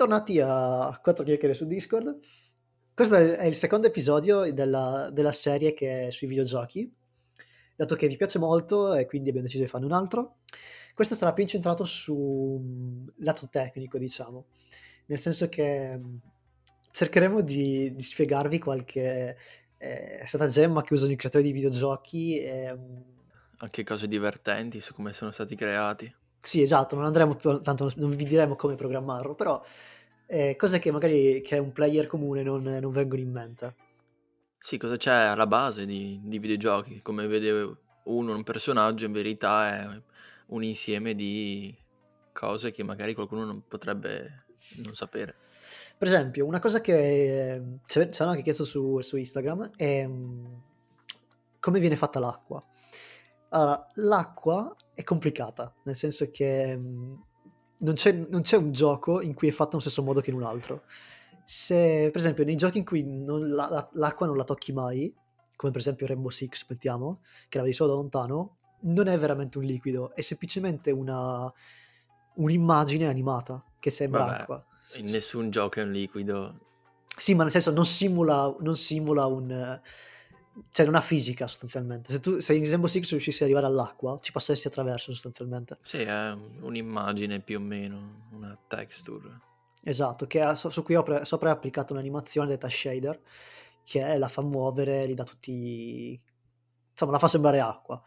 Bentornati a 4 chiacchiere su Discord. Questo è il secondo episodio della serie che è sui videogiochi. Dato che vi piace molto e quindi abbiamo deciso di farne un altro. Questo sarà più incentrato sul lato tecnico, diciamo. Nel senso che cercheremo di spiegarvi qualche stratagemma che usano i creatori di videogiochi. Anche cose divertenti su come sono stati creati. Sì, esatto, non andremo più, tanto non vi diremo come programmarlo, però cose che magari che un player comune non vengono in mente. Sì, cosa c'è alla base di videogiochi? Come vede un personaggio in verità è un insieme di cose che magari qualcuno non potrebbe non sapere. Per esempio, una cosa che ci hanno anche chiesto su Instagram è come viene fatta l'acqua. Allora, l'acqua è complicata, nel senso che non c'è un gioco in cui è fatta allo stesso modo che in un altro. Se, per esempio, nei giochi in cui l'acqua non la tocchi mai, come per esempio Rainbow Six, mettiamo, che la vedi solo da lontano, non è veramente un liquido, è semplicemente un'immagine animata che sembra acqua. In nessun gioco è un liquido. Sì, ma nel senso non simula un... Cioè non ha fisica sostanzialmente. Se in Rainbow Six riuscissi ad arrivare all'acqua, ci passeresti attraverso sostanzialmente. Sì, è un'immagine più o meno, una texture. Esatto, su cui sopra è applicata un'animazione detta shader, che la fa muovere, gli dà tutti... Insomma, la fa sembrare acqua.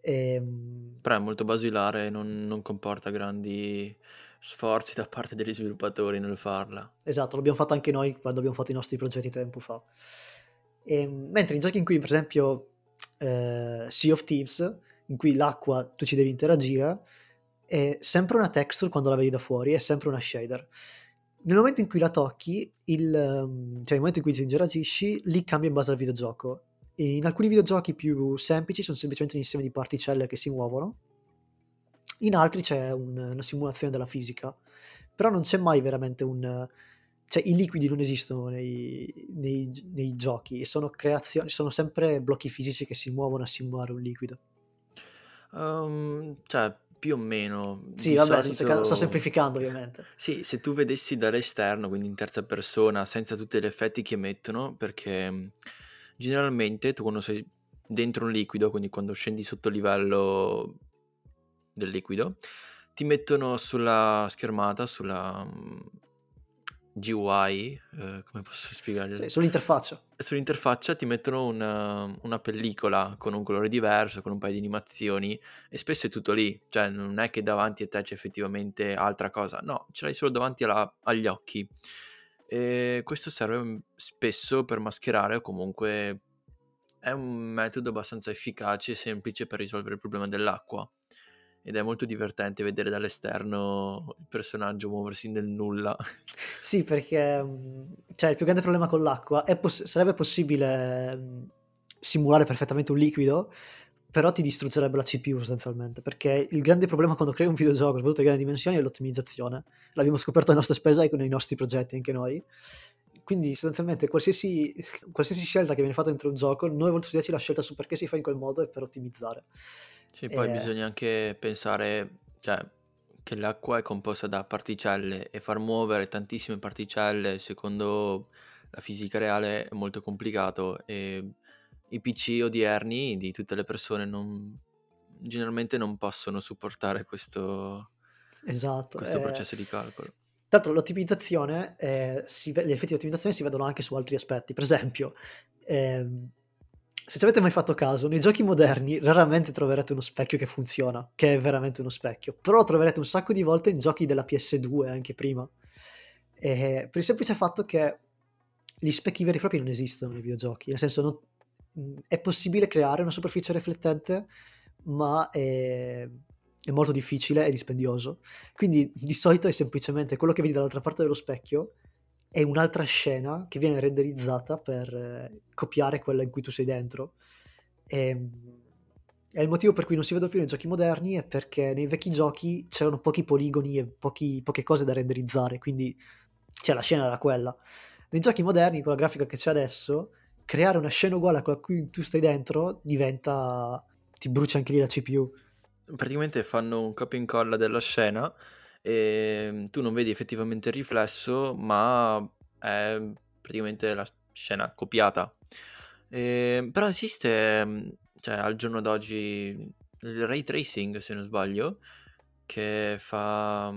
Però è molto basilare, non comporta grandi sforzi da parte degli sviluppatori nel farla. Esatto, l'abbiamo fatto anche noi quando abbiamo fatto i nostri progetti tempo fa. Mentre in giochi in cui, per esempio, Sea of Thieves, in cui l'acqua tu ci devi interagire, è sempre una texture quando la vedi da fuori, è sempre una shader. Nel momento in cui la tocchi, nel momento in cui ci interagisci, lì cambia in base al videogioco. E in alcuni videogiochi più semplici sono semplicemente un insieme di particelle che si muovono, in altri c'è una simulazione della fisica, però non c'è mai veramente cioè i liquidi non esistono nei giochi, sono creazioni, sono sempre blocchi fisici che si muovono a simulare un liquido. Cioè più o meno. Sì, vabbè, solito... sto semplificando ovviamente. Sì, se tu vedessi dall'esterno, quindi in terza persona, senza tutti gli effetti che emettono, perché generalmente tu quando sei dentro un liquido, quindi quando scendi sotto il livello del liquido, ti mettono sulla schermata, sulla GUI, come posso spiegarglielo? Cioè, sull'interfaccia ti mettono una pellicola con un colore diverso, con un paio di animazioni, e spesso è tutto lì, cioè non è che davanti a te c'è effettivamente altra cosa, no, ce l'hai solo davanti agli occhi, e questo serve spesso per mascherare, o comunque è un metodo abbastanza efficace e semplice per risolvere il problema dell'acqua, ed è molto divertente vedere dall'esterno il personaggio muoversi nel nulla. Sì, perché cioè, il più grande problema con l'acqua è sarebbe possibile simulare perfettamente un liquido, però ti distruggerebbe la CPU sostanzialmente, perché il grande problema quando crei un videogioco, soprattutto in grandi dimensioni, è l'ottimizzazione. L'abbiamo scoperto a nostra spesa e con i nostri progetti anche noi. Quindi sostanzialmente qualsiasi scelta che viene fatta dentro un gioco, noi vogliamo studiarci la scelta su perché si fa in quel modo e per ottimizzare. Sì, poi bisogna anche pensare, cioè, che l'acqua è composta da particelle, e far muovere tantissime particelle secondo la fisica reale è molto complicato, e i PC odierni di tutte le persone generalmente non possono supportare questo processo di calcolo. Tra l'altro l'ottimizzazione, gli effetti di ottimizzazione si vedono anche su altri aspetti, per esempio... Se ci avete mai fatto caso, nei giochi moderni raramente troverete uno specchio che funziona, che è veramente uno specchio, però lo troverete un sacco di volte in giochi della PS2, anche prima, per il semplice fatto che gli specchi veri e propri non esistono nei videogiochi, nel senso è possibile creare una superficie riflettente, ma è molto difficile e dispendioso, quindi di solito è semplicemente quello che vedi dall'altra parte dello specchio, è un'altra scena che viene renderizzata per copiare quella in cui tu sei dentro. È il motivo per cui non si vedono più nei giochi moderni, è perché nei vecchi giochi c'erano pochi poligoni e poche cose da renderizzare, quindi cioè, la scena era quella. Nei giochi moderni, con la grafica che c'è adesso, creare una scena uguale a quella in cui tu stai dentro diventa... ti brucia anche lì la CPU. Praticamente fanno un copia e incolla della scena e tu non vedi effettivamente il riflesso, ma è praticamente la scena copiata. Però esiste, cioè, al giorno d'oggi il ray tracing, se non sbaglio, che fa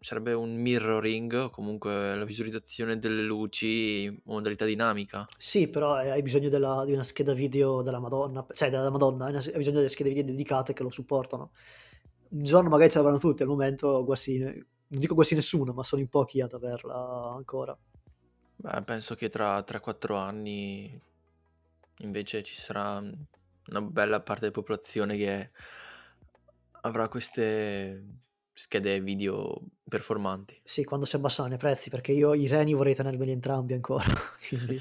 sarebbe un mirroring, o comunque la visualizzazione delle luci in modalità dinamica. Sì, però hai bisogno di una scheda video della Madonna, cioè della Madonna, hai bisogno delle schede video dedicate che lo supportano. Un giorno magari ce l'avranno tutti, al momento quasi, non dico quasi nessuno, ma sono in pochi ad averla ancora. Beh, penso che tra 3-4 anni invece ci sarà una bella parte della popolazione che avrà queste schede video performanti. Sì, quando si abbassano i prezzi, perché io i reni vorrei tenermeli entrambi ancora. Quindi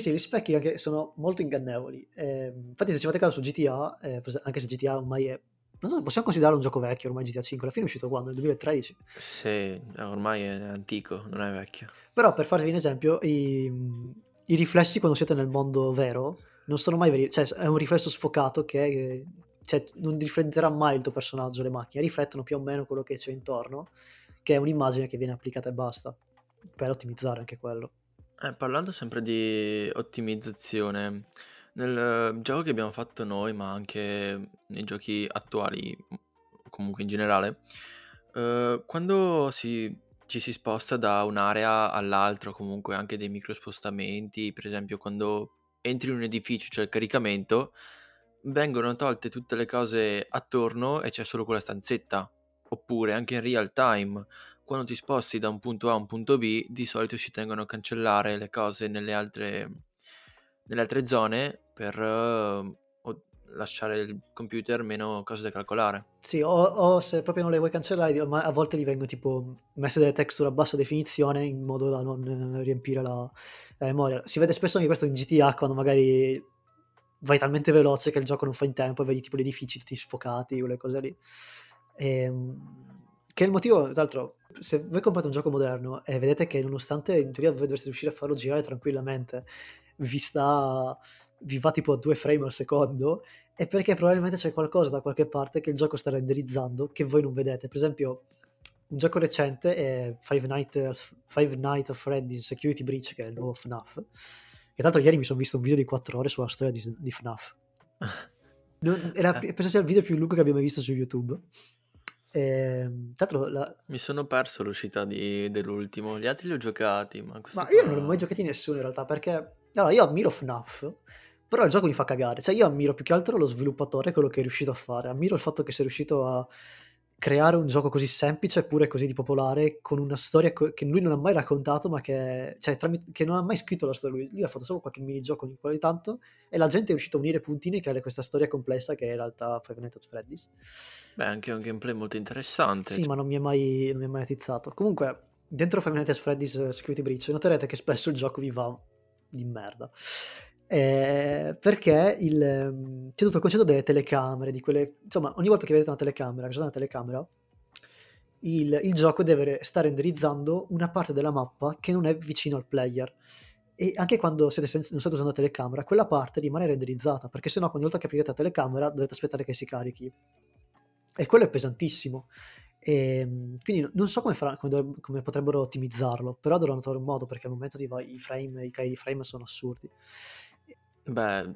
sì, gli specchi anche sono molto ingannevoli. Infatti se ci fate caso su GTA, anche se GTA ormai è, non so, possiamo considerarlo un gioco vecchio ormai. GTA 5 alla fine è uscito quando? Nel 2013? Sì, ormai è antico, non è vecchio. Però per farvi un esempio, i riflessi quando siete nel mondo vero non sono mai veri, cioè è un riflesso sfocato che cioè non rifletterà mai il tuo personaggio. Le macchine riflettono più o meno quello che c'è intorno, che è un'immagine che viene applicata e basta, per ottimizzare anche quello. Parlando sempre di ottimizzazione, nel gioco che abbiamo fatto noi, ma anche nei giochi attuali comunque in generale, quando ci si sposta da un'area all'altra, comunque anche dei micro spostamenti, per esempio quando entri in un edificio, c'è il caricamento, vengono tolte tutte le cose attorno e c'è solo quella stanzetta. Oppure anche in real time, quando ti sposti da un punto A a un punto B, di solito si tengono a cancellare le cose nelle altre zone per lasciare il computer meno cose da calcolare. Sì, o se proprio non le vuoi cancellare, a volte gli vengono tipo messe delle texture a bassa definizione in modo da non riempire la memoria. Si vede spesso anche questo in GTA, quando magari vai talmente veloce che il gioco non fa in tempo e vedi tipo gli edifici tutti sfocati, quelle cose lì. Che è il motivo, tra l'altro, se voi comprate un gioco moderno e vedete che nonostante in teoria dovreste riuscire a farlo girare tranquillamente, vi va tipo a 2 frame al secondo, è perché probabilmente c'è qualcosa da qualche parte che il gioco sta renderizzando che voi non vedete. Per esempio, un gioco recente è Five Nights at Freddy's Security Breach, che è il nuovo FNAF. Che tra l'altro ieri mi sono visto un video di 4 ore sulla storia di FNAF. Penso sia il video più lungo che abbiamo mai visto su YouTube. Mi sono perso l'uscita dell'ultimo. Gli altri li ho giocati, ma io non ho mai giocati nessuno in realtà, perché allora, io ammiro FNAF, però il gioco mi fa cagare. Cioè io ammiro più che altro lo sviluppatore, quello che è riuscito a fare. Ammiro il fatto che sia riuscito a creare un gioco così semplice eppure così di popolare, con una storia che lui non ha mai raccontato, ma che non ha mai scritto la storia. Lui ha fatto solo qualche minigioco ogni tanto e la gente è riuscita a unire puntini e creare questa storia complessa che è in realtà Five Nights at Freddy's. Beh, anche un gameplay molto interessante. Sì, ma non mi è mai attizzato. Comunque, dentro Five Nights at Freddy's Security Breach noterete che spesso il gioco vi va di merda. Perché c'è tutto il concetto delle telecamere, di quelle, insomma, ogni volta che vedete una telecamera, il gioco deve stare renderizzando una parte della mappa che non è vicino al player, e anche quando non state usando la telecamera, quella parte rimane renderizzata, perché sennò ogni volta che aprirete la telecamera dovete aspettare che si carichi, e quello è pesantissimo. Quindi non so come potrebbero ottimizzarlo, però dovranno trovare un modo, perché al momento i cali di frame sono assurdi. Beh,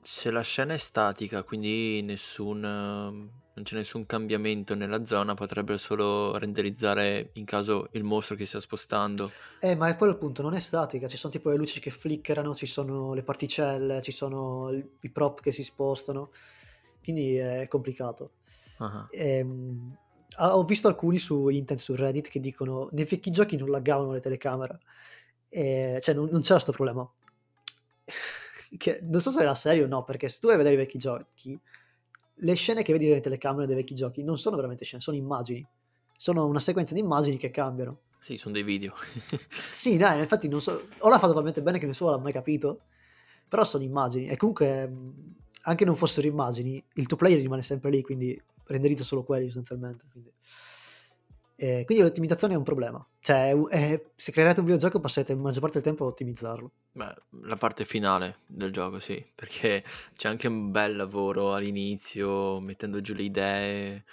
se la scena è statica, quindi non c'è nessun cambiamento nella zona, potrebbero solo renderizzare in caso il mostro che sta spostando. Ma è quello il punto, non è statica, ci sono tipo le luci che flickerano, ci sono le particelle, ci sono i prop che si spostano, quindi è complicato. Uh-huh. Ho visto alcuni su internet, su Reddit, che dicono nei vecchi giochi non laggavano le telecamere, cioè non c'era sto problema. Che non so se era serio o no, perché se tu vai a vedere i vecchi giochi, le scene che vedi nelle telecamere dei vecchi giochi non sono veramente scene, sono immagini, sono una sequenza di immagini che cambiano. Sì, sono dei video. Sì, dai, infatti non so, o l'ha fatto talmente bene che nessuno l'ha mai capito, però sono immagini, e comunque anche non fossero immagini, il tuo player rimane sempre lì, quindi renderizza solo quelli sostanzialmente. Quindi Quindi l'ottimizzazione è un problema, cioè se creerete un videogioco passerete la maggior parte del tempo a ottimizzarlo. Beh, la parte finale del gioco sì, perché c'è anche un bel lavoro all'inizio mettendo giù le idee.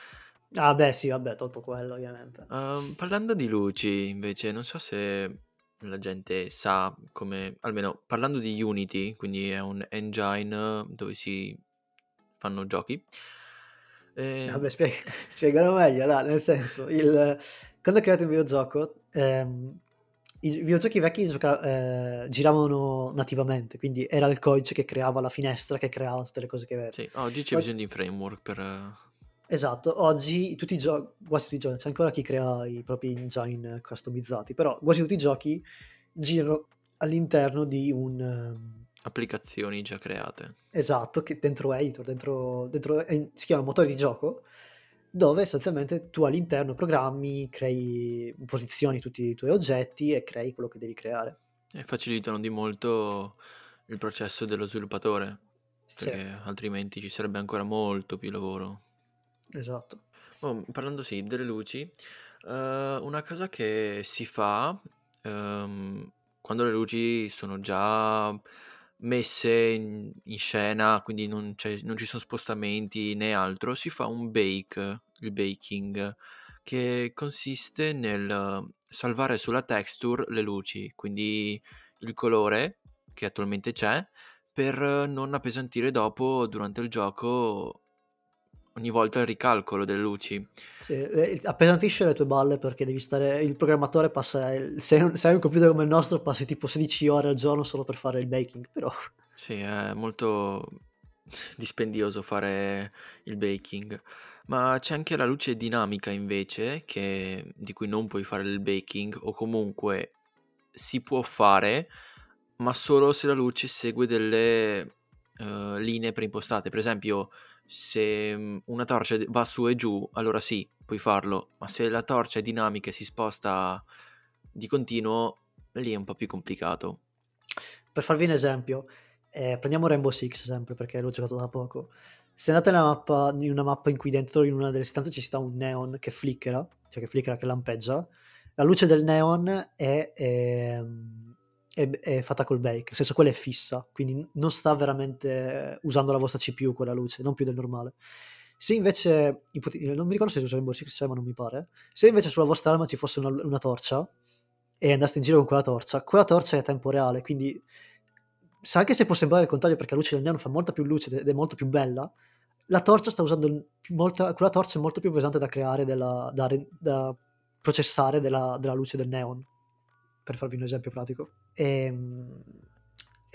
Ah beh sì, vabbè, tolto quello ovviamente. Parlando di luci invece, non so se la gente sa come, almeno parlando di Unity, quindi è un engine dove si fanno giochi. Vabbè, spiegalo meglio là, nel senso quando ho creato un videogioco i videogiochi vecchi giravano nativamente, quindi era il codice che creava la finestra, che creava tutte le cose che vedi. Sì, oggi c'è bisogno di framework per... Esatto, oggi quasi tutti i giochi, c'è ancora chi crea i propri engine customizzati, però quasi tutti i giochi girano all'interno di un... applicazioni già create. Esatto, che dentro editor, dentro si chiama motore di gioco, dove essenzialmente tu all'interno programmi, crei, posizioni tutti i tuoi oggetti e crei quello che devi creare. E facilitano di molto il processo dello sviluppatore, perché sì, altrimenti ci sarebbe ancora molto più lavoro. Esatto. Oh, parlando sì delle luci, una cosa che si fa quando le luci sono già messe in scena, quindi non ci sono spostamenti né altro, si fa un bake, il baking, che consiste nel salvare sulla texture le luci, quindi il colore che attualmente c'è, per non appesantire dopo durante il gioco ogni volta il ricalcolo delle luci. Sì, appesantisce le tue balle, perché devi stare, il programmatore passa, se hai un computer come il nostro passi tipo 16 ore al giorno solo per fare il baking, però sì, è molto dispendioso fare il baking. Ma c'è anche la luce dinamica invece, di cui non puoi fare il baking, o comunque si può fare ma solo se la luce segue delle linee preimpostate. Per esempio, se una torcia va su e giù, allora sì, puoi farlo, ma se la torcia è dinamica e si sposta di continuo, lì è un po' più complicato. Per farvi un esempio, prendiamo Rainbow Six sempre, perché l'ho giocato da poco. Se andate in una mappa in cui dentro in una delle stanze ci sta un neon che flickera, che lampeggia, la luce del neon è fatta col bake, nel senso quella è fissa, quindi non sta veramente usando la vostra CPU quella luce, non più del normale. Se invece, non mi ricordo se usa Rainbow Six, ma non mi pare, se invece sulla vostra arma ci fosse una torcia e andaste in giro con quella torcia è a tempo reale, quindi anche se può sembrare il contrario, perché la luce del neon fa molta più luce ed è molto più bella, la torcia sta usando quella torcia è molto più pesante da creare, da processare della luce del neon, per farvi un esempio pratico. E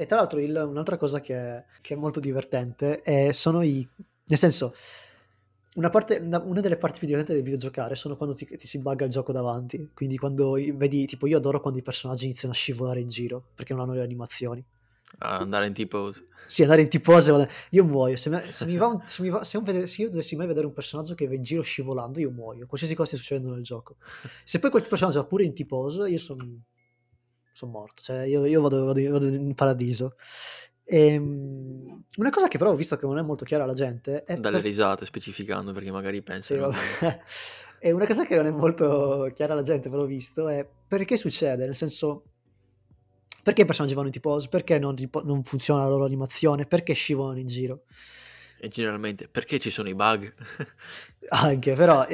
tra l'altro un'altra cosa che è molto divertente sono nel senso, una delle parti più divertenti del videogiocare sono quando ti si bugga il gioco davanti, quindi quando vedi, tipo, io adoro quando i personaggi iniziano a scivolare in giro perché non hanno le animazioni. Andare in t-pose. Sì, andare in t-pose, io muoio. Se io dovessi mai vedere un personaggio che va in giro scivolando, io muoio, qualsiasi cosa stia succedendo nel gioco. Se poi quel personaggio va pure in t-pose, io sono morto, cioè io vado in paradiso. Una cosa che però ho visto che non è molto chiara alla gente è risate, specificando, perché magari pensano e una cosa che non è molto chiara alla gente, però ho visto, è perché succede, nel senso, perché i personaggi vanno in t-pose, perché non funziona la loro animazione, perché scivolano in giro, e generalmente perché ci sono i bug anche. Però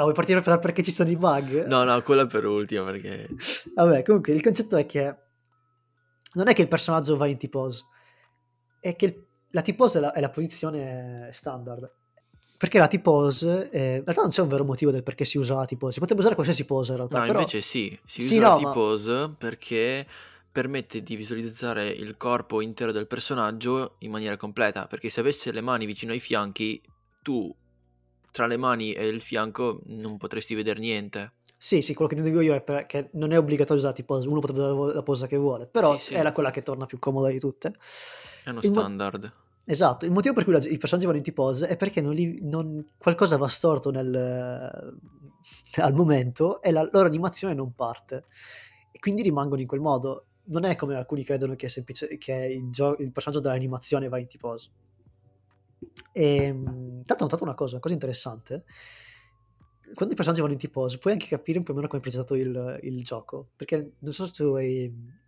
vuoi partire dal perché ci sono i bug? No, quella per ultima, perché vabbè, comunque il concetto è che non è che il personaggio va in t-pose, è che la t-pose è la posizione standard, perché la t-pose in realtà non c'è un vero motivo del perché si usa la t-pose, si potrebbe usare qualsiasi pose in realtà, no, però... invece si usa la t-pose perché permette di visualizzare il corpo intero del personaggio in maniera completa, perché se avesse le mani vicino ai fianchi, tu tra le mani e il fianco non potresti vedere niente. Sì, quello che dico io è perché non è obbligatorio usare tipo, uno potrebbe usare la posa che vuole, però sì. È quella che torna più comoda di tutte, è uno standard. Esatto, il motivo per cui i personaggi vanno in t-pose è perché qualcosa va storto al momento e la loro animazione non parte, e quindi rimangono in quel modo. Non è come alcuni credono che è semplice, che il personaggio dell'animazione va in t-pose. E tanto ho notato una cosa interessante, quando i personaggi vanno in t-pose puoi anche capire un po' meno come è presentato il gioco, perché non so se tu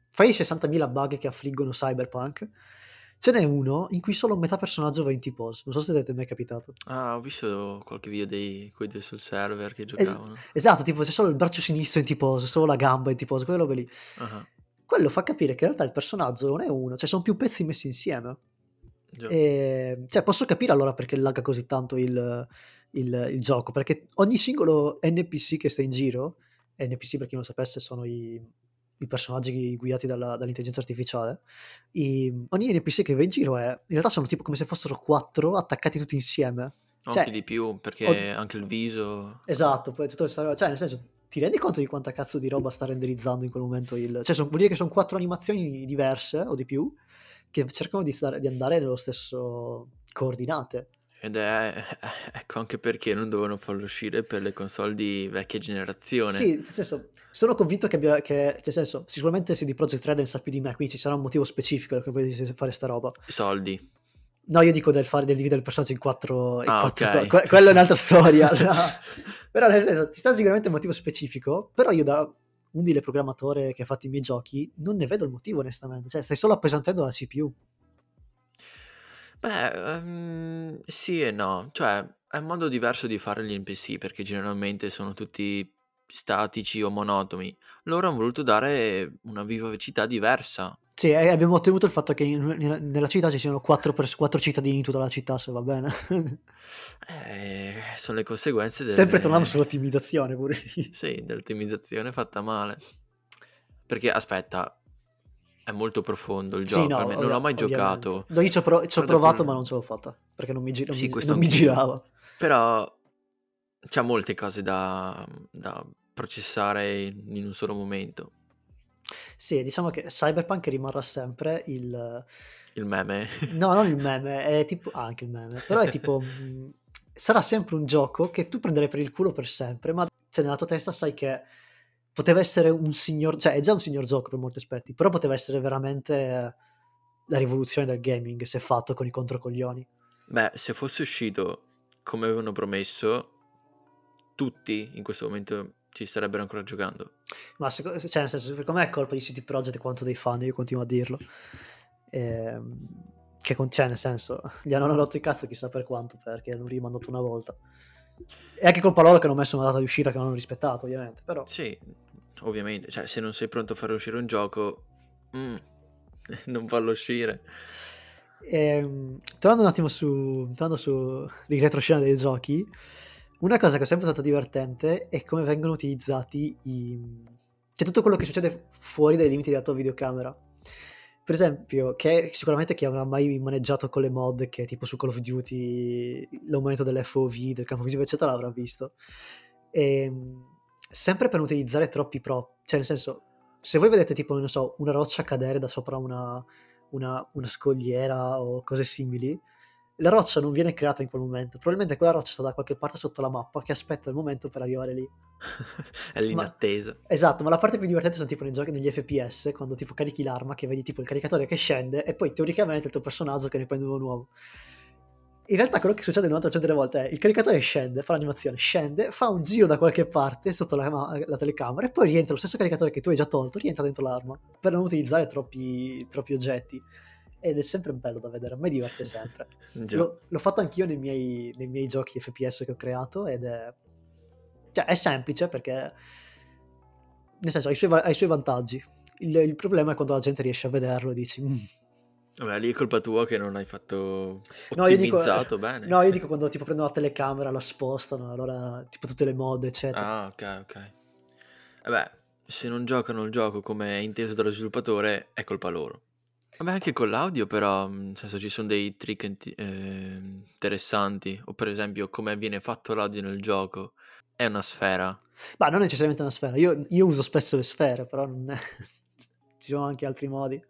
fai 60.000 bug che affliggono Cyberpunk, ce n'è uno in cui solo metà personaggio va in t-pose, non so se ti è mai capitato. Ah, ho visto qualche video dei quelli sul server che giocavano. Esatto, tipo c'è solo il braccio sinistro in t-pose, solo la gamba in t-pose, quelle robe lì. Uh-huh. Quello fa capire che in realtà il personaggio non è uno, cioè sono più pezzi messi insieme. Cioè posso capire allora perché lagga così tanto il gioco, perché ogni singolo NPC che sta in giro, NPC per chi non lo sapesse sono i personaggi guidati dall'intelligenza artificiale, ogni NPC che va in giro in realtà sono tipo come se fossero 4 attaccati tutti insieme, cioè, anche di più, perché anche il viso, esatto, poi tutto, cioè nel senso, ti rendi conto di quanta cazzo di roba sta renderizzando in quel momento cioè vuol dire che sono 4 animazioni diverse o di più che cercano di andare nello stesso coordinate. Ed ecco anche perché non dovevano farlo uscire per le console di vecchia generazione. Sì, nel senso, sono convinto che nel senso, sicuramente se di Project Red ne sa più di me, quindi ci sarà un motivo specifico per fare sta roba. Soldi. No, io dico del dividere il personaggio in 4. Okay. Quella è un'altra storia. No. Però nel senso, ci sarà sicuramente un motivo specifico, però io da umile programmatore che ha fatto i miei giochi non ne vedo il motivo, onestamente, cioè stai solo appesantendo la CPU. Beh, sì e no, cioè è un modo diverso di fare gli NPC, perché generalmente sono tutti statici o monotomi. Loro hanno voluto dare una vivacità diversa. Sì, abbiamo ottenuto il fatto che nella città ci siano 4 cittadini in tutta la città, se va bene. Sono le conseguenze del... Sempre tornando sull'ottimizzazione pure. Sì, dell'ottimizzazione fatta male. Perché, aspetta, è molto profondo il gioco, sì, no, non l'ho mai giocato. No, io ci ho provato ma non ce l'ho fatta, perché non mi girava. Però c'ha molte cose da processare in un solo momento. Sì, diciamo che Cyberpunk rimarrà sempre il meme. No, non il meme, è tipo anche il meme, però è tipo sarà sempre un gioco che tu prenderai per il culo per sempre, ma cioè, nella tua testa sai che poteva essere un signor, cioè è già un signor gioco per molti aspetti, però poteva essere veramente la rivoluzione del gaming se fatto con i controcoglioni. Beh, se fosse uscito come avevano promesso, tutti in questo momento ci starebbero ancora giocando. Ma cioè, nel senso, secondo me è colpa di CD Projekt quanto dei fan, io continuo a dirlo. Che cioè, nel senso, gli hanno rotto il cazzo chissà per quanto, perché l'hanno rimandato una volta. E anche colpa loro che hanno messo una data di uscita che non hanno rispettato, ovviamente. Però. Sì, ovviamente. Cioè, se non sei pronto a fare uscire un gioco, non farlo uscire. Tornando un attimo su retroscena dei giochi, una cosa che ho sempre trovato divertente è come vengono utilizzati cioè tutto quello che succede fuori dai limiti della tua videocamera. Per esempio, che sicuramente chi avrà mai maneggiato con le mod, che tipo su Call of Duty l'aumento dell'FOV, del campo visivo eccetera, l'avrà visto. E, sempre per non utilizzare troppi prop, cioè nel senso, se voi vedete tipo, non so, una roccia cadere da sopra una scogliera o cose simili, la roccia non viene creata in quel momento, probabilmente quella roccia sta da qualche parte sotto la mappa che aspetta il momento per arrivare lì. È lì in attesa. Esatto, ma la parte più divertente sono tipo nei giochi, negli FPS, quando tipo carichi l'arma, che vedi tipo il caricatore che scende e poi teoricamente il tuo personaggio che ne prende uno nuovo. In realtà quello che succede il 90% delle volte è il caricatore scende, fa l'animazione, scende, fa un giro da qualche parte sotto la telecamera e poi rientra lo stesso caricatore che tu hai già tolto, rientra dentro l'arma, per non utilizzare troppi oggetti. Ed è sempre bello da vedere, a me diverte sempre. L'ho fatto anch'io nei miei giochi FPS che ho creato, ed è semplice perché nel senso ha i suoi vantaggi. Il problema è quando la gente riesce a vederlo e dici vabbè, lì è colpa tua che non hai fatto ottimizzato bene. No, io dico quando tipo prendono la telecamera, la spostano, allora tipo tutte le mod eccetera. Ah, ok. Vabbè, se non giocano il gioco come è inteso dallo sviluppatore è colpa loro. Vabbè, anche con l'audio però, nel senso, ci sono dei trick interessanti, o per esempio come viene fatto l'audio nel gioco, è una sfera. Ma non necessariamente una sfera, io uso spesso le sfere, però non è... ci sono anche altri modi.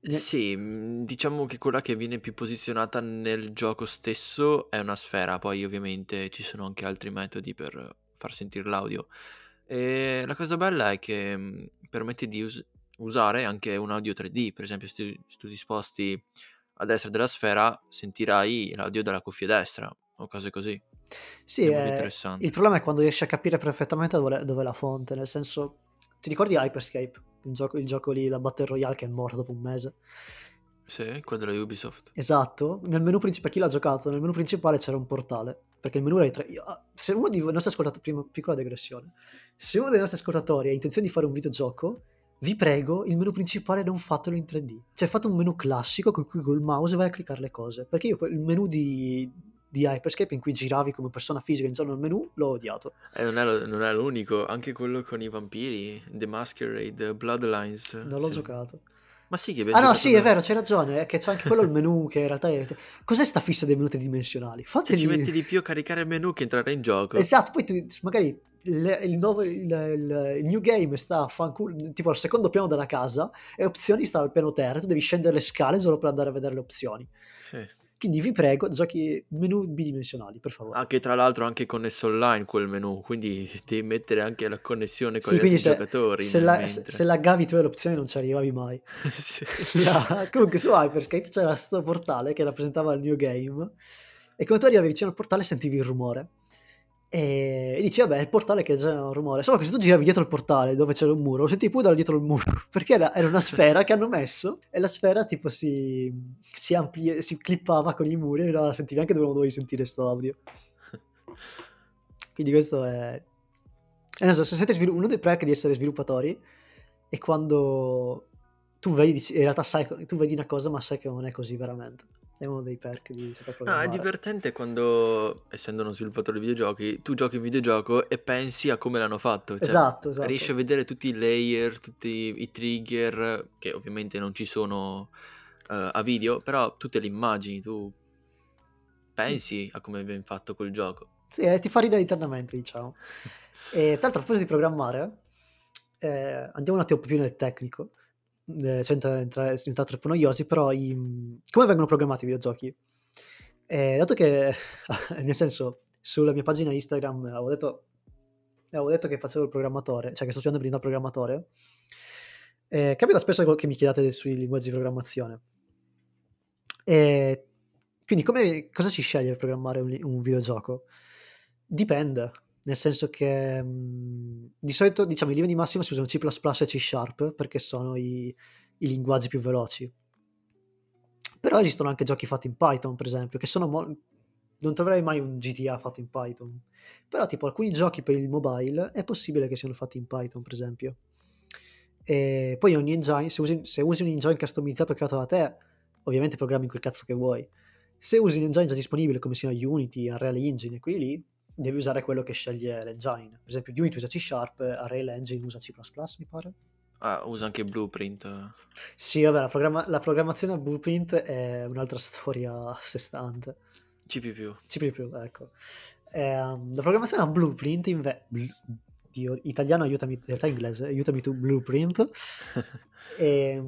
Sì, diciamo che quella che viene più posizionata nel gioco stesso è una sfera, poi ovviamente ci sono anche altri metodi per far sentire l'audio. E la cosa bella è che permette di usare anche un audio 3D, per esempio se tu disposti a destra della sfera sentirai l'audio della cuffia destra o cose così. Sì, è molto interessante. Il problema è quando riesci a capire perfettamente dove è la fonte, nel senso, ti ricordi Hyperscape? Il gioco lì, la Battle Royale che è morto dopo un mese. Sì, quello della Ubisoft. Esatto, nel menu principale, chi l'ha giocato? Nel menu principale c'era un portale, perché il menu era se uno dei nostri ascoltatori, prima piccola digressione, se uno dei nostri ascoltatori ha intenzione di fare un videogioco, vi prego, il menu principale non fatelo in 3D. Cioè, fate un menu classico con cui col mouse vai a cliccare le cose. Perché io il menu di Hyperscape in cui giravi come persona fisica intorno al menu, l'ho odiato. Non è l'unico, anche quello con i vampiri, The Masquerade, Bloodlines. Non l'ho giocato. Ma sì, che no, sì, è vero, c'hai ragione. Che c'è anche quello il menu che in realtà è... Cos'è sta fissa dei menu tridimensionali? Fateli... Ci metti di più a caricare il menu che entrare in gioco. Esatto, poi tu magari... Il new game sta tipo al secondo piano della casa e opzioni sta al piano terra, tu devi scendere le scale solo per andare a vedere le opzioni. Sì. Quindi vi prego, giochi menu bidimensionali, per favore. Anche tra l'altro anche connesso online quel menu, quindi devi mettere anche la connessione con gli altri giocatori. Se laggavi tu e le opzioni non ci arrivavi mai. Sì. Yeah. Comunque su Hyperscape c'era questo portale che rappresentava il new game e quando tu arrivavi vicino al portale sentivi il rumore. E dici, vabbè, il portale che genera un rumore. Solo che se tu giravi dietro il portale dove c'era un muro, lo sentivi pure da dietro il muro. Perché era una sfera che hanno messo e la sfera tipo si clippava con i muri e la sentivi anche dove non dovevi sentire sto audio. Quindi questo è... se siete uno dei perk di essere sviluppatori è quando tu vedi, in realtà tu vedi una cosa ma sai che non è così veramente. È uno dei perk di saper programmare. No, è divertente quando, essendo uno sviluppatore di videogiochi, tu giochi un videogioco e pensi a come l'hanno fatto. Cioè, esatto. Riesci a vedere tutti i layer, tutti i trigger, che ovviamente non ci sono a video, però tutte le immagini, tu pensi a come è ben fatto quel gioco. Sì, ti fa ridere internamente, diciamo. E, tra l'altro, a forza di programmare, andiamo un attimo più nel tecnico. Sono diventato troppo noiosi, però come vengono programmati i videogiochi? Dato che, nel senso, sulla mia pagina Instagram avevo detto che facevo il programmatore, cioè che sto studiando per diventare programmatore, capita spesso che mi chiedate sui linguaggi di programmazione. Quindi cosa si sceglie per programmare un videogioco? Dipende. Nel senso che di solito, diciamo, i livelli di massima si usano C++ e C Sharp perché sono i linguaggi più veloci. Però esistono anche giochi fatti in Python, per esempio, che sono... non troverai mai un GTA fatto in Python. Però tipo alcuni giochi per il mobile è possibile che siano fatti in Python, per esempio. E poi ogni engine, se usi un engine customizzato creato da te, ovviamente programmi quel cazzo che vuoi. Se usi un engine già disponibile come siano Unity, Unreal Engine e quelli lì, devi usare quello che sceglie l'engine. Per esempio Unity usa C Sharp, Unreal Engine usa C++, mi pare. Usa anche Blueprint. Sì, vabbè, la programmazione a Blueprint è un'altra storia a sé stante. C++, ecco. La programmazione a Blueprint Dio, italiano, aiutami, in realtà inglese, aiutami tu, Blueprint. Che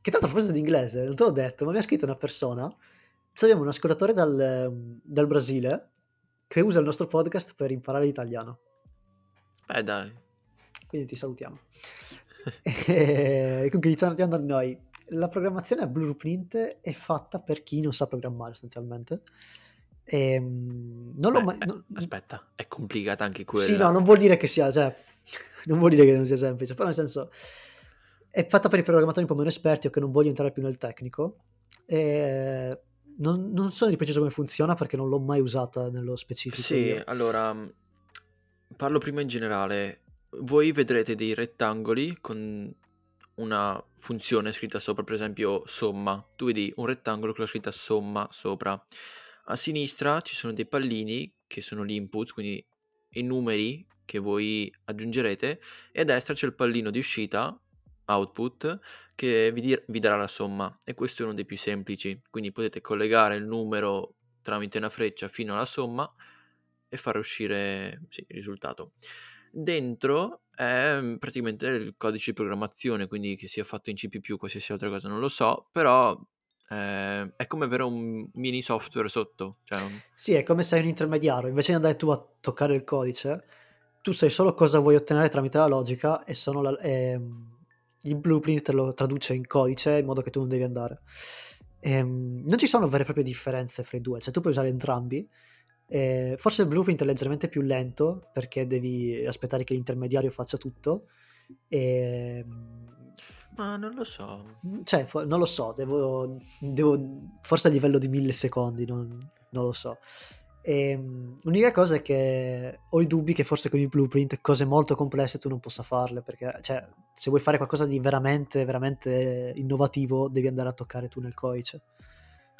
tanto a proposito di inglese, non te l'ho detto, ma mi ha scritto una persona. Abbiamo un ascoltatore dal Brasile che usa il nostro podcast per imparare l'italiano. Beh, dai. Quindi ti salutiamo. Comunque, diciamo a noi, la programmazione a Blueprint è fatta per chi non sa programmare, sostanzialmente. Aspetta, è complicata anche quella. Sì, no, non vuol dire che sia, cioè, non vuol dire che non sia semplice, però nel senso, è fatta per i programmatori un po' meno esperti o che non vogliono entrare più nel tecnico. Non so di preciso come funziona perché non l'ho mai usata nello specifico. Sì, io. Allora, parlo prima in generale. Voi vedrete dei rettangoli con una funzione scritta sopra, per esempio somma. Tu vedi un rettangolo con la scritta somma sopra. A sinistra ci sono dei pallini che sono gli inputs, quindi i numeri che voi aggiungerete, e a destra c'è il pallino di uscita, output, che vi darà la somma, e questo è uno dei più semplici. Quindi potete collegare il numero tramite una freccia fino alla somma e far uscire il risultato. Dentro è praticamente il codice di programmazione, quindi che sia fatto in C++, qualsiasi altra cosa non lo so, però è come avere un mini software sotto, cioè non... Sì, è come se sei un intermediario, invece di andare tu a toccare il codice tu sai solo cosa vuoi ottenere tramite la logica e sono il Blueprint te lo traduce in codice in modo che tu non devi andare. Non ci sono vere e proprie differenze fra i due, cioè tu puoi usare entrambi, Forse il Blueprint è leggermente più lento perché devi aspettare che l'intermediario faccia tutto, ma non lo so, cioè non lo so, devo forse a livello di millisecondi, non lo so. L'unica cosa è che ho i dubbi che forse con il Blueprint cose molto complesse tu non possa farle, perché cioè, se vuoi fare qualcosa di veramente veramente innovativo devi andare a toccare tu nel codice.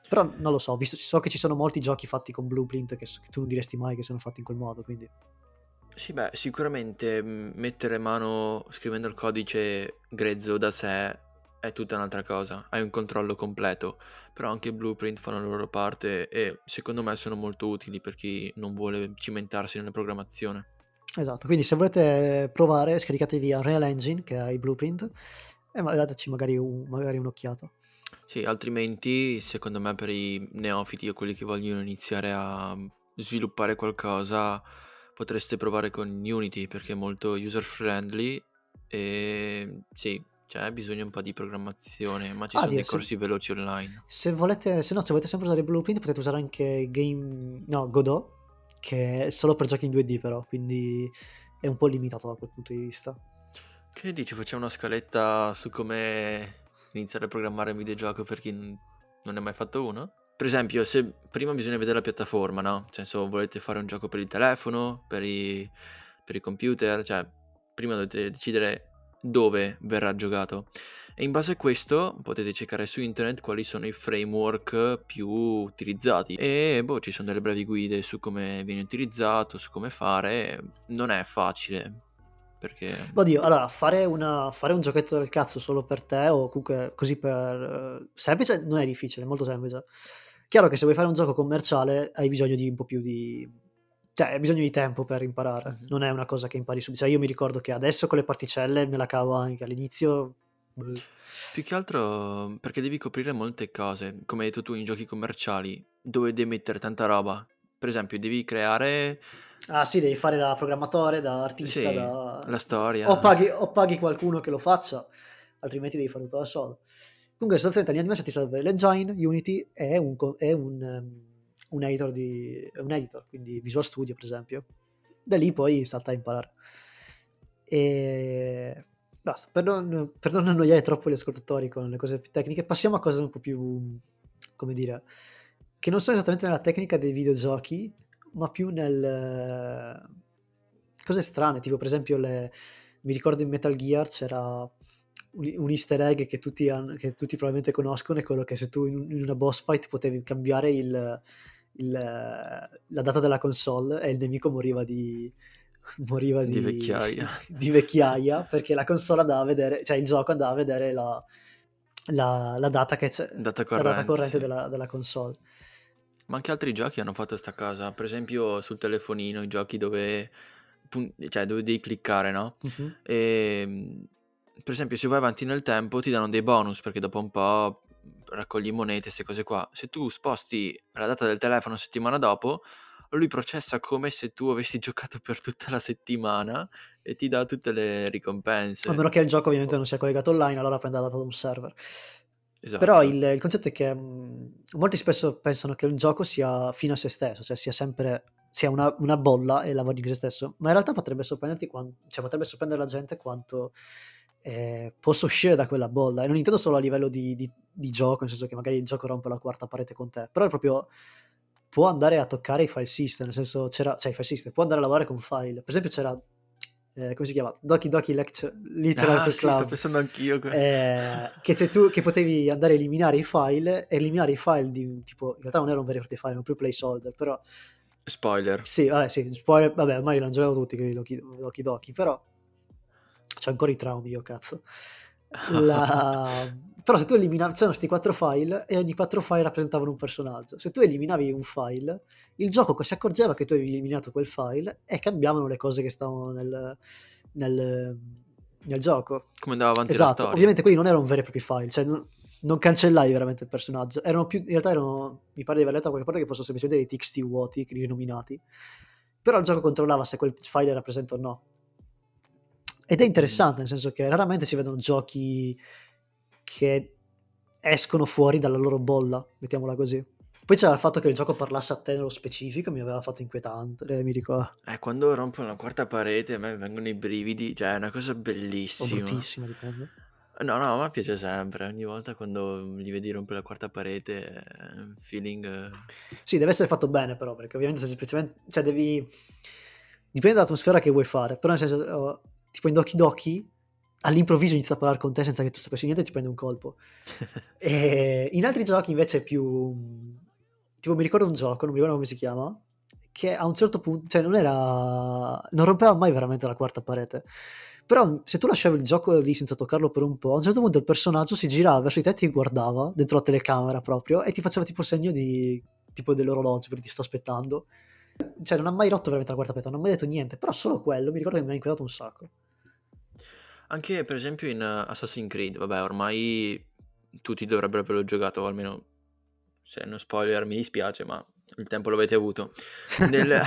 Però non lo so, visto, so che ci sono molti giochi fatti con Blueprint che tu non diresti mai che sono fatti in quel modo, quindi sì, beh, sicuramente mettere mano scrivendo il codice grezzo da sé è tutta un'altra cosa, hai un controllo completo, però anche i Blueprint fanno la loro parte e secondo me sono molto utili per chi non vuole cimentarsi nella programmazione. Esatto, quindi se volete provare scaricatevi Unreal Engine che ha i Blueprint e dateci magari un'occhiata. Sì, altrimenti secondo me per i neofiti o quelli che vogliono iniziare a sviluppare qualcosa potreste provare con Unity perché è molto user friendly e sì, cioè bisogna un po' di programmazione, ma ci sono dei corsi veloci online. Se volete sempre usare Blueprint potete usare anche Godot, che è solo per giochi in 2D però, quindi è un po' limitato da quel punto di vista. Che dici, facciamo una scaletta su come iniziare a programmare un videogioco per chi non ne ha mai fatto uno? Per esempio, se prima bisogna vedere la piattaforma, no? Nel senso, volete fare un gioco per il telefono, per i computer, cioè prima dovete decidere dove verrà giocato e in base a questo potete cercare su internet quali sono i framework più utilizzati e ci sono delle brevi guide su come viene utilizzato, su come fare. Non è facile perché allora fare un giochetto del cazzo solo per te o comunque così per semplice non è difficile, è molto semplice. Chiaro che se vuoi fare un gioco commerciale hai bisogno di un po' più di hai bisogno di tempo per imparare, non è una cosa che impari subito. Cioè, io mi ricordo che adesso con le particelle me la cavo anche all'inizio. Più che altro perché devi coprire molte cose, come hai detto tu in giochi commerciali, dove devi mettere tanta roba. Per esempio, devi creare... Ah sì, devi fare da programmatore, da artista, sì, la storia. O paghi qualcuno che lo faccia, altrimenti devi fare tutto da solo. Comunque, sostanzialmente, in linea di messa ti serve l'engine, Unity è un editor, quindi Visual Studio per esempio, da lì poi salta a imparare e basta. Per non annoiare troppo gli ascoltatori con le cose più tecniche, passiamo a cose un po' più, come dire, che non sono esattamente nella tecnica dei videogiochi ma più nel cose strane, tipo per esempio mi ricordo in Metal Gear c'era un easter egg che tutti probabilmente conoscono, è quello che se tu in una boss fight potevi cambiare la data della console e il nemico moriva di vecchiaia. Di vecchiaia perché la console andava a vedere, cioè il gioco andava a vedere la data che c'è, la data corrente sì, della console. Ma anche altri giochi hanno fatto sta cosa, per esempio sul telefonino, i giochi dove devi cliccare, no? E per esempio se vai avanti nel tempo ti danno dei bonus perché dopo un po' raccogli monete, queste cose qua. Se tu sposti la data del telefono settimana dopo, lui processa come se tu avessi giocato per tutta la settimana e ti dà tutte le ricompense, a meno che il gioco ovviamente non sia collegato online, allora prende la data da un server. Esatto. Però il concetto è che molti spesso pensano che un gioco sia fino a se stesso, cioè sia una bolla e lavori in se stesso, ma in realtà potrebbe sorprendere la gente quanto posso uscire da quella bolla, e non intendo solo a livello di gioco, nel senso che magari il gioco rompe la quarta parete con te, però è proprio può andare a toccare i file system, nel senso i file system, può andare a lavorare con file. Per esempio c'era come si chiama? Doki Doki Literature Club. Sto pensando anch'io che potevi andare a eliminare i file di tipo, in realtà non era un vero e proprio file, era un placeholder, però spoiler. Sì, vabbè, ormai l'hanno giocato tutti quindi Doki Doki, però c'ho ancora i traumi io, cazzo. Però se tu eliminavi, c'erano questi 4 file e ogni 4 file rappresentavano un personaggio. Se tu eliminavi un file, il gioco si accorgeva che tu avevi eliminato quel file e cambiavano le cose che stavano nel gioco, come andava avanti la storia. Ovviamente quelli non erano veri e propri file, cioè non cancellavi veramente il personaggio, in realtà mi pare di aver letto da qualche parte che fossero semplicemente dei TXT vuoti rinominati, però il gioco controllava se quel file era presente o no. Ed è interessante, nel senso che raramente si vedono giochi che escono fuori dalla loro bolla, mettiamola così. Poi c'era il fatto che il gioco parlasse a te nello specifico, mi aveva fatto inquietante, mi ricordo. Quando rompono la quarta parete a me vengono i brividi, cioè è una cosa bellissima. O bruttissima, dipende. No, a me piace sempre, ogni volta quando li vedi rompere la quarta parete è un feeling... Sì, deve essere fatto bene però, perché ovviamente se semplicemente... Cioè devi... Dipende dall'atmosfera che vuoi fare, però nel senso... tipo in Doki Doki, all'improvviso inizia a parlare con te senza che tu sapessi niente e ti prende un colpo. E in altri giochi invece è più... Tipo mi ricordo un gioco, non mi ricordo come si chiama, che a un certo punto... Cioè non rompeva mai veramente la quarta parete. Però se tu lasciavi il gioco lì senza toccarlo per un po', a un certo punto il personaggio si girava verso di te e ti guardava dentro la telecamera proprio e ti faceva tipo segno di tipo dell'orologio perché ti sto aspettando. Cioè non ha mai rotto veramente la quarta parete, non ha mai detto niente, però solo quello mi ricordo che mi ha inquietato un sacco. Anche per esempio in Assassin's Creed, vabbè ormai tutti dovrebbero averlo giocato, o almeno se non spoiler mi dispiace ma... Il tempo l'avete avuto. Nel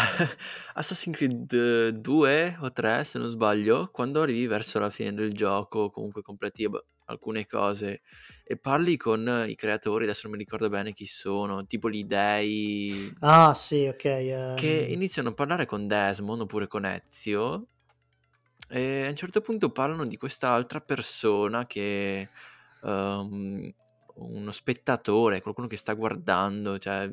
Assassin's Creed 2 o 3, se non sbaglio, quando arrivi verso la fine del gioco, comunque completi alcune cose e parli con i creatori, adesso non mi ricordo bene chi sono, tipo gli dei... Ah, sì, ok. Che iniziano a parlare con Desmond oppure con Ezio e a un certo punto parlano di quest'altra persona che... uno spettatore, qualcuno che sta guardando, cioè...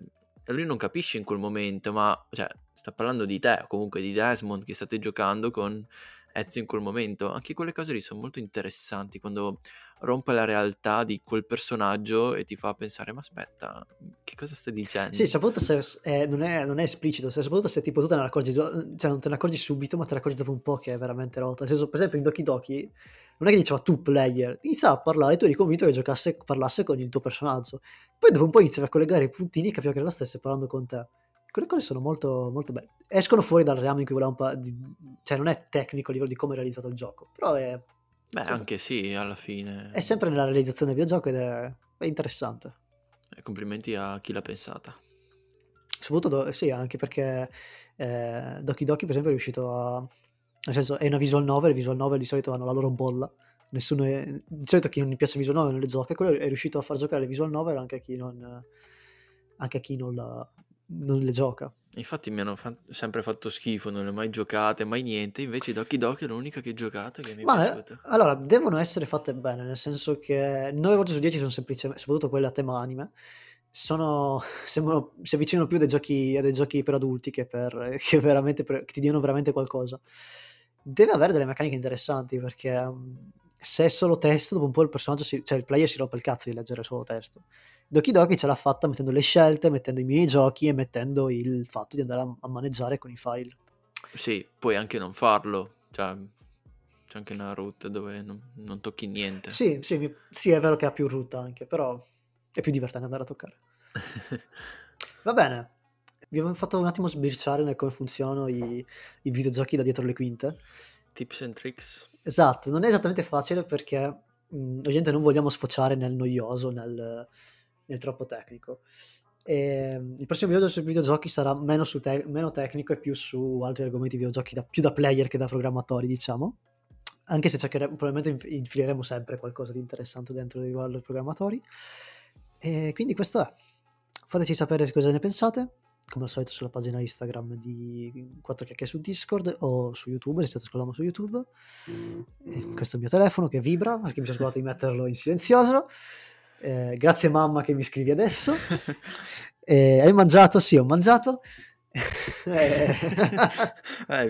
E lui non capisce in quel momento, ma cioè, sta parlando di te o comunque di Desmond che state giocando con Ezio in quel momento. Anche quelle cose lì sono molto interessanti quando rompe la realtà di quel personaggio e ti fa pensare ma aspetta, che cosa stai dicendo? Sì, soprattutto se non è esplicito, soprattutto se tipo tu te ne accorgi, cioè non te ne accorgi subito ma te ne accorgi dopo un po' che è veramente rotta. Nel senso, per esempio in Doki Doki non è che diceva tu player, iniziava a parlare, tu eri convinto che parlasse con il tuo personaggio, poi dopo un po' iniziavi a collegare i puntini e capiva che la stesse parlando con te. Quelle cose sono molto molto belle, escono fuori dal ramo in cui voleva un po' cioè non è tecnico a livello di come è realizzato il gioco, però è anche sì, alla fine è sempre nella realizzazione del videogioco ed è interessante. Complimenti a chi l'ha pensata, soprattutto sì, anche perché Doki Doki per esempio è riuscito a... Nel senso, è una visual novel, le visual novel di solito hanno la loro bolla. Nessuno è... Di solito chi non gli piace visual novel non le gioca, quello è riuscito a far giocare le visual novel anche a chi non le gioca. Infatti mi hanno sempre fatto schifo, non le ho mai giocate, mai niente, invece Doki Doki è l'unica che ho giocato che mi è piaciuta. Allora, devono essere fatte bene, nel senso che 9 volte su 10 sono semplicemente, soprattutto quelle a tema anime, si avvicinano più a dei giochi per adulti che ti diano veramente qualcosa. Deve avere delle meccaniche interessanti perché se è solo testo dopo un po' il player si rompe il cazzo di leggere solo testo. Doki Doki ce l'ha fatta mettendo le scelte, mettendo i miei giochi e mettendo il fatto di andare a maneggiare con i file. Sì, puoi anche non farlo, cioè c'è anche una route dove non tocchi niente. Sì, è vero che ha più route anche, però è più divertente andare a toccare. Va bene, vi abbiamo fatto un attimo sbirciare nel come funzionano i videogiochi da dietro le quinte. Tips and tricks. Esatto, non è esattamente facile perché ovviamente non vogliamo sfociare nel noioso, nel troppo tecnico. Il prossimo video sui videogiochi sarà meno tecnico e più su altri argomenti videogiochi, più da player che da programmatori, diciamo. Anche se probabilmente infileremo sempre qualcosa di interessante dentro riguardo ai programmatori. E quindi questo è. Fateci sapere cosa ne pensate. Come al solito sulla pagina Instagram di 4Chiacchiere su Discord o su YouTube, se state ascoltando su YouTube. E questo è il mio telefono che vibra, perché mi sono scordato di metterlo in silenzioso. Grazie mamma che mi scrivi adesso. Hai mangiato? Sì, ho mangiato.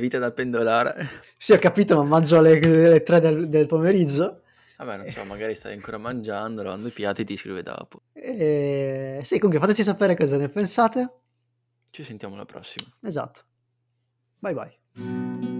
Vita da pendolare. Sì, ho capito, ma mangio alle 3 del pomeriggio. Vabbè, non so, magari stai ancora mangiando, lavando i piatti e ti scrive dopo. Sì, comunque fateci sapere cosa ne pensate. Ci sentiamo alla prossima. Esatto. Bye bye.